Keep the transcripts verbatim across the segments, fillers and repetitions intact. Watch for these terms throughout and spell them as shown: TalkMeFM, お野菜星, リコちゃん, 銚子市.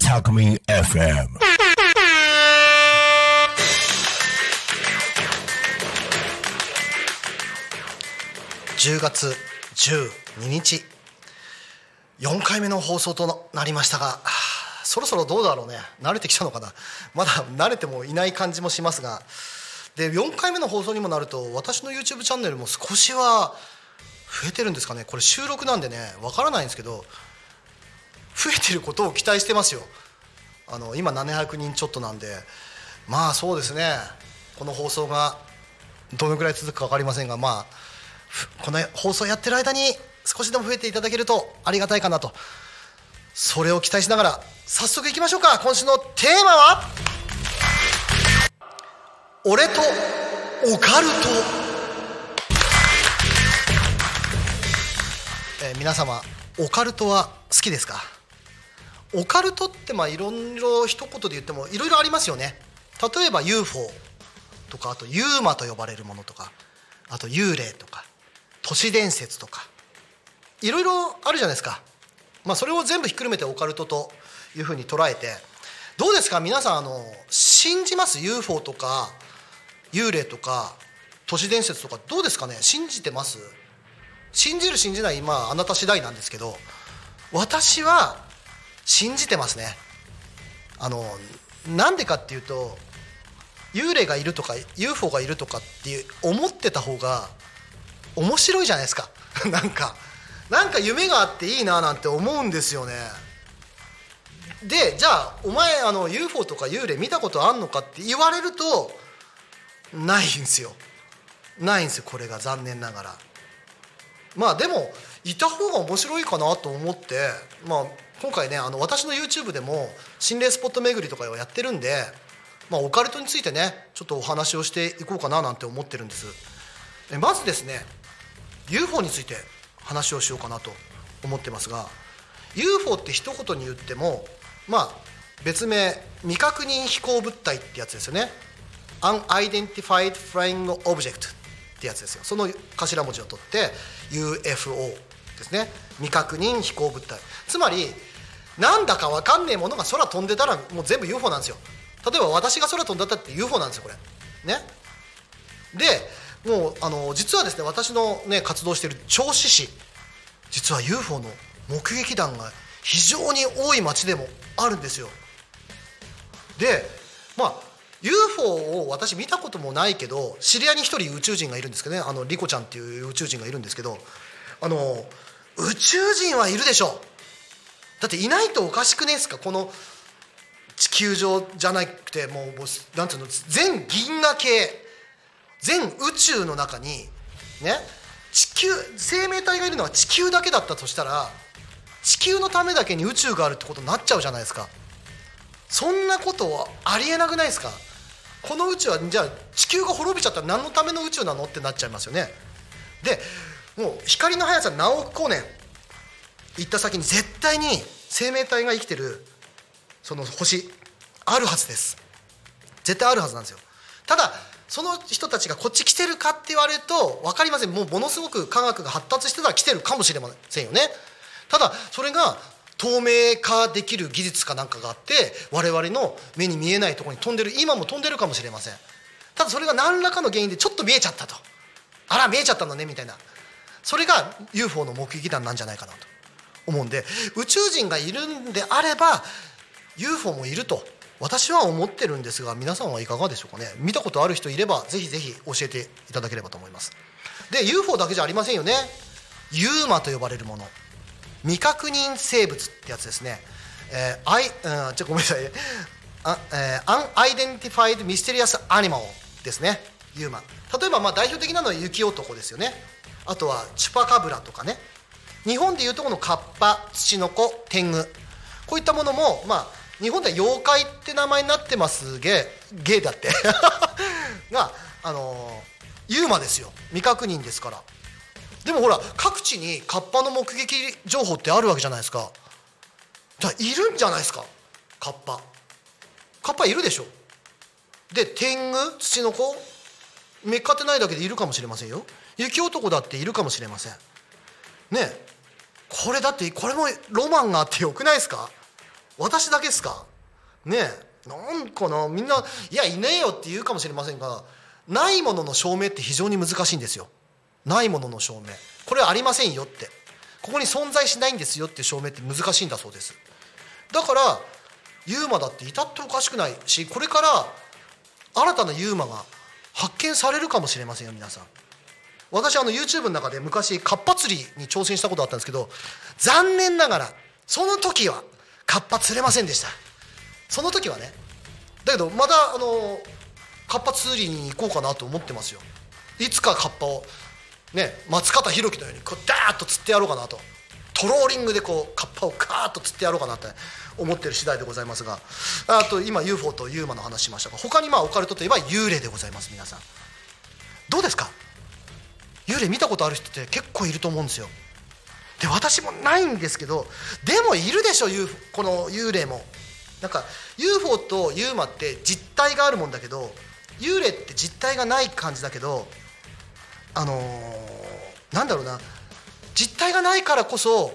TalkMeFMじゅうがつじゅうににちよんかいめの放送となりましたが、そろそろどうだろうね、慣れてきたのかな、まだ慣れてもいない感じもしますが、でよんかいめの放送にもなると私の YouTube チャンネルも少しは増えてるんですかね。これ収録なんでねわからないんですけど、増えてることを期待してますよ。あの今ななひゃくにんちょっとなんで、まあそうですね、この放送がどのくらい続くか分かりませんが、まあこの放送やってる間に少しでも増えていただけるとありがたいかなと、それを期待しながら早速いきましょうか。今週のテーマは俺とオカルト、えー、皆様オカルトは好きですか？オカルトってまあいろいろ一言で言ってもいろいろありますよね。例えば ユーフォー とか、あと ユーマ と呼ばれるものとか、あと幽霊とか都市伝説とかいろいろあるじゃないですか。まあ、それを全部ひっくるめてオカルトというふうに捉えて、どうですか皆さん、あの信じます？ ユーフォー とか幽霊とか都市伝説とかどうですかね、信じてます？信じる信じない、まあ、あなた次第なんですけど、私は信じてますね。あのなんでかっていうと、幽霊がいるとか ユーフォー がいるとかって思ってた方が面白いじゃないですかなんかなんか夢があっていいななんて思うんですよね。でじゃあお前あの ユーフォー とか幽霊見たことあんのかって言われるとないんですよ、ないんですよ、これが残念ながら。まあでもいた方が面白いかなと思って、まあ、今回ねあの私の YouTube でも心霊スポット巡りとかをやってるんで、まあ、オカルトについてねちょっとお話をしていこうかななんて思ってるんです。でまずですね ユーフォー について話をしようかなと思ってますが、 ユーフォー って一言に言っても、まあ、別名未確認飛行物体ってやつですよね。 Unidentified Flying Object ってやつですよ。その頭文字を取って ユーエフオー ですね。未確認飛行物体、つまりなんだか分かんねえものが空飛んでたらもう全部 ユーフォー なんですよ。例えば私が空飛んだったって ユーフォー なんですよこれね。でもうあの実はですね、私の、ね、活動している銚子市、実は ユーフォー の目撃談が非常に多い町でもあるんですよ。で、まあ、ユーフォー を私見たこともないけど、知り合いに一人宇宙人がいるんですけどね、あのリコちゃんっていう宇宙人がいるんですけど、あの宇宙人はいるでしょ。だっていないとおかしくないですか。この地球上じゃなくてもうなんていうの、全銀河系全宇宙の中にね、地球生命体がいるのは地球だけだったとしたら、地球のためだけに宇宙があるってことになっちゃうじゃないですか。そんなことはありえなくないですか。この宇宙はじゃあ地球が滅びちゃったら何のための宇宙なのってなっちゃいますよね。でもう光の速さ何億光年行った先に絶対に生命体が生きてるその星あるはずです。絶対あるはずなんですよ。ただその人たちがこっち来てるかって言われると分かりません。もうものすごく科学が発達してたら来てるかもしれませんよね。ただそれが透明化できる技術かなんかがあって、我々の目に見えないところに飛んでる、今も飛んでるかもしれません。ただそれが何らかの原因でちょっと見えちゃったと、あら見えちゃったのねみたいな、それが ユーフォー の目撃談なんじゃないかなと思うんで、宇宙人がいるんであれば ユーフォー もいると私は思ってるんですが、皆さんはいかがでしょうかね。見たことある人いればぜひぜひ教えていただければと思います。で ユーフォー だけじゃありませんよね。 ユーマ と呼ばれるもの、未確認生物ってやつですね。えー、アイ、うん、ちょっとごめんなさい、あ、えー、Unidentified Mysterious Animal ですね ユーマ。 例えばまあ代表的なのは雪男ですよね。あとはチュパカブラとかね、日本でいうとこのカッパ、ツチノコ、天狗、こういったものもまあ日本では妖怪って名前になってますゲー、ゲーだってが、あのー、ユーマですよ。未確認ですから。でもほら各地にカッパの目撃情報ってあるわけじゃないですか。だからいるんじゃないですかカッパ。カッパいるでしょ。で天狗、ツチノコ、めっかってないだけでいるかもしれませんよ。雪男だっているかもしれませんね。えこれだってこれもロマンがあってよくないですか。私だけですかね。えなんかな、みんないやいねえよって言うかもしれませんが、ないものの証明って非常に難しいんですよ。ないものの証明、これはありませんよって、ここに存在しないんですよっていう証明って難しいんだそうです。だからユーマだって至っておかしくないし、これから新たなユーマが発見されるかもしれませんよ皆さん。私あの YouTube の中で昔カッパ釣りに挑戦したことあったんですけど、残念ながらその時はカッパ釣れませんでした。その時はね。だけどまだあのカッパ釣りに行こうかなと思ってますよ。いつかカッパをね、松方弘樹のようにこうダーッと釣ってやろうかなと、トローリングでこうカッパをカーッと釣ってやろうかなって思ってる次第でございますが、あと今 ユーフォー と ユーマ の話しましたが、他にまあオカルトといえば幽霊でございます。皆さんどうですか。幽霊見たことある人って結構いると思うんですよ。で私もないんですけど、でもいるでしょ、 ユーフォー、この幽霊もなんか ユーフォー と ユーマ って実体があるもんだけど、幽霊って実体がない感じだけど、あのー、なんだろうな、実体がないからこそ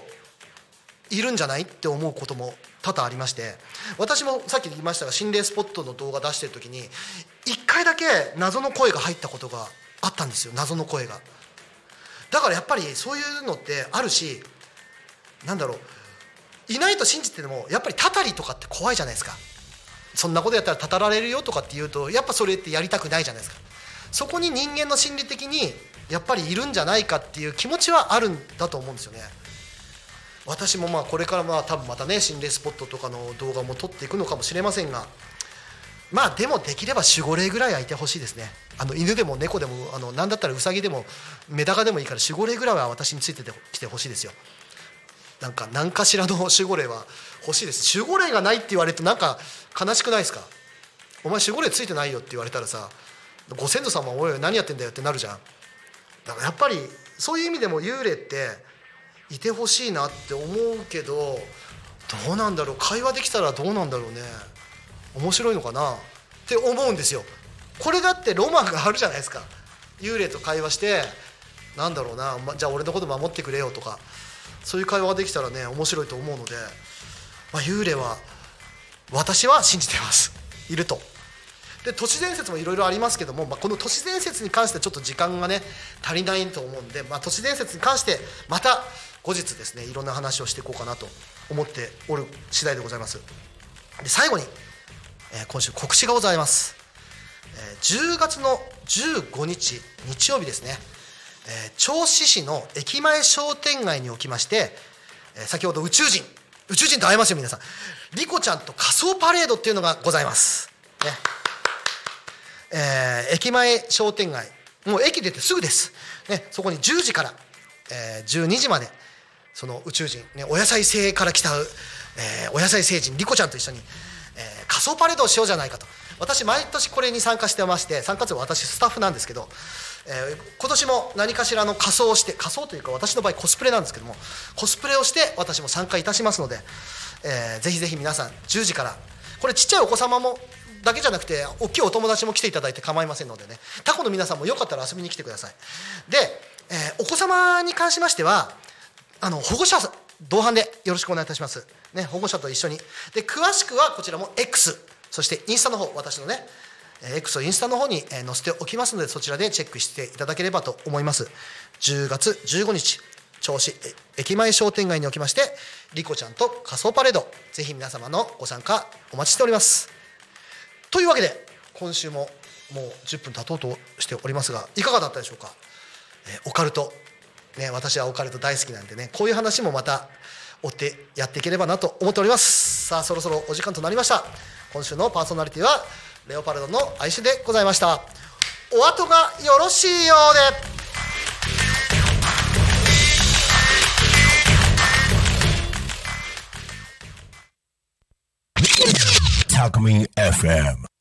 いるんじゃないって思うことも多々ありまして、私もさっき言いましたが心霊スポットの動画出してる時にいっかいだけ謎の声が入ったことがあったんですよ。謎の声が、だからやっぱりそういうのってあるし、なんだろう、いないと信じててもやっぱりたたりとかって怖いじゃないですか。そんなことやったらたたられるよとかって言うとやっぱそれってやりたくないじゃないですか。そこに人間の心理的にやっぱりいるんじゃないかっていう気持ちはあるんだと思うんですよね。私もまあこれからまあ多分またね心霊スポットとかの動画も撮っていくのかもしれませんが、まあでもできれば守護霊ぐらいはいてほしいですね。あの犬でも猫でも、あの何だったらウサギでもメダカでもいいから守護霊ぐらいは私についてきてほしいですよ。なんか何かしらの守護霊は欲しいです。守護霊がないって言われるとなんか悲しくないですか。お前守護霊ついてないよって言われたらさ、ご先祖様おい何やってんだよってなるじゃん。だからやっぱりそういう意味でも幽霊っていてほしいなって思うけど、どうなんだろう、会話できたらどうなんだろうね、面白いのかなって思うんですよ。これだってロマンがあるじゃないですか。幽霊と会話して、なんだろうな、じゃあ俺のこと守ってくれよとか、そういう会話ができたらね面白いと思うので、まあ、幽霊は私は信じてます、いると。で都市伝説もいろいろありますけども、まあ、この都市伝説に関してはちょっと時間がね足りないと思うんで、まあ、都市伝説に関してまた後日ですねいろんな話をしていこうかなと思っておる次第でございます。で最後に、えー、今週告知がございます。えー、じゅうがつのじゅうごにち日曜日ですね、えー、銚子市の駅前商店街におきまして、えー、先ほど宇宙人宇宙人と会えますよ皆さん、リコちゃんと仮装パレードっていうのがございますね。えー、駅前商店街、もう駅出てすぐです、ね、そこにじゅうじから、えー、じゅうにじまでその宇宙人、ね、お野菜星から来た、えー、お野菜星人リコちゃんと一緒に、えー、仮装パレードをしようじゃないかと。私毎年これに参加してまして、参加する私スタッフなんですけど、えー、今年も何かしらの仮装をして、仮装というか私の場合コスプレなんですけども、コスプレをして私も参加いたしますので、えー、ぜひぜひ皆さんじゅうじから、これちっちゃいお子様もだけじゃなくて大きいお友達も来ていただいて構いませんのでね、タコの皆さんもよかったら遊びに来てください。で、えー、お子様に関しましてはあの保護者同伴でよろしくお願いいたします、ね、保護者と一緒に。で詳しくはこちらも X、 そしてインスタの方、私のね X をインスタの方に載せておきますので、そちらでチェックしていただければと思います。じゅうがつじゅうごにち銚子駅前商店街におきましてリコちゃんと仮装パレード、ぜひ皆様のご参加お待ちしております。というわけで今週ももうじゅっぷん経とうとしておりますが、いかがだったでしょうか。えー、オカルト、ね、私はオカルト大好きなんでね、こういう話もまた追ってやっていければなと思っております。さあそろそろお時間となりました。今週のパーソナリティはレオパルドの愛しでございました。お後がよろしいようで。TalkMeFM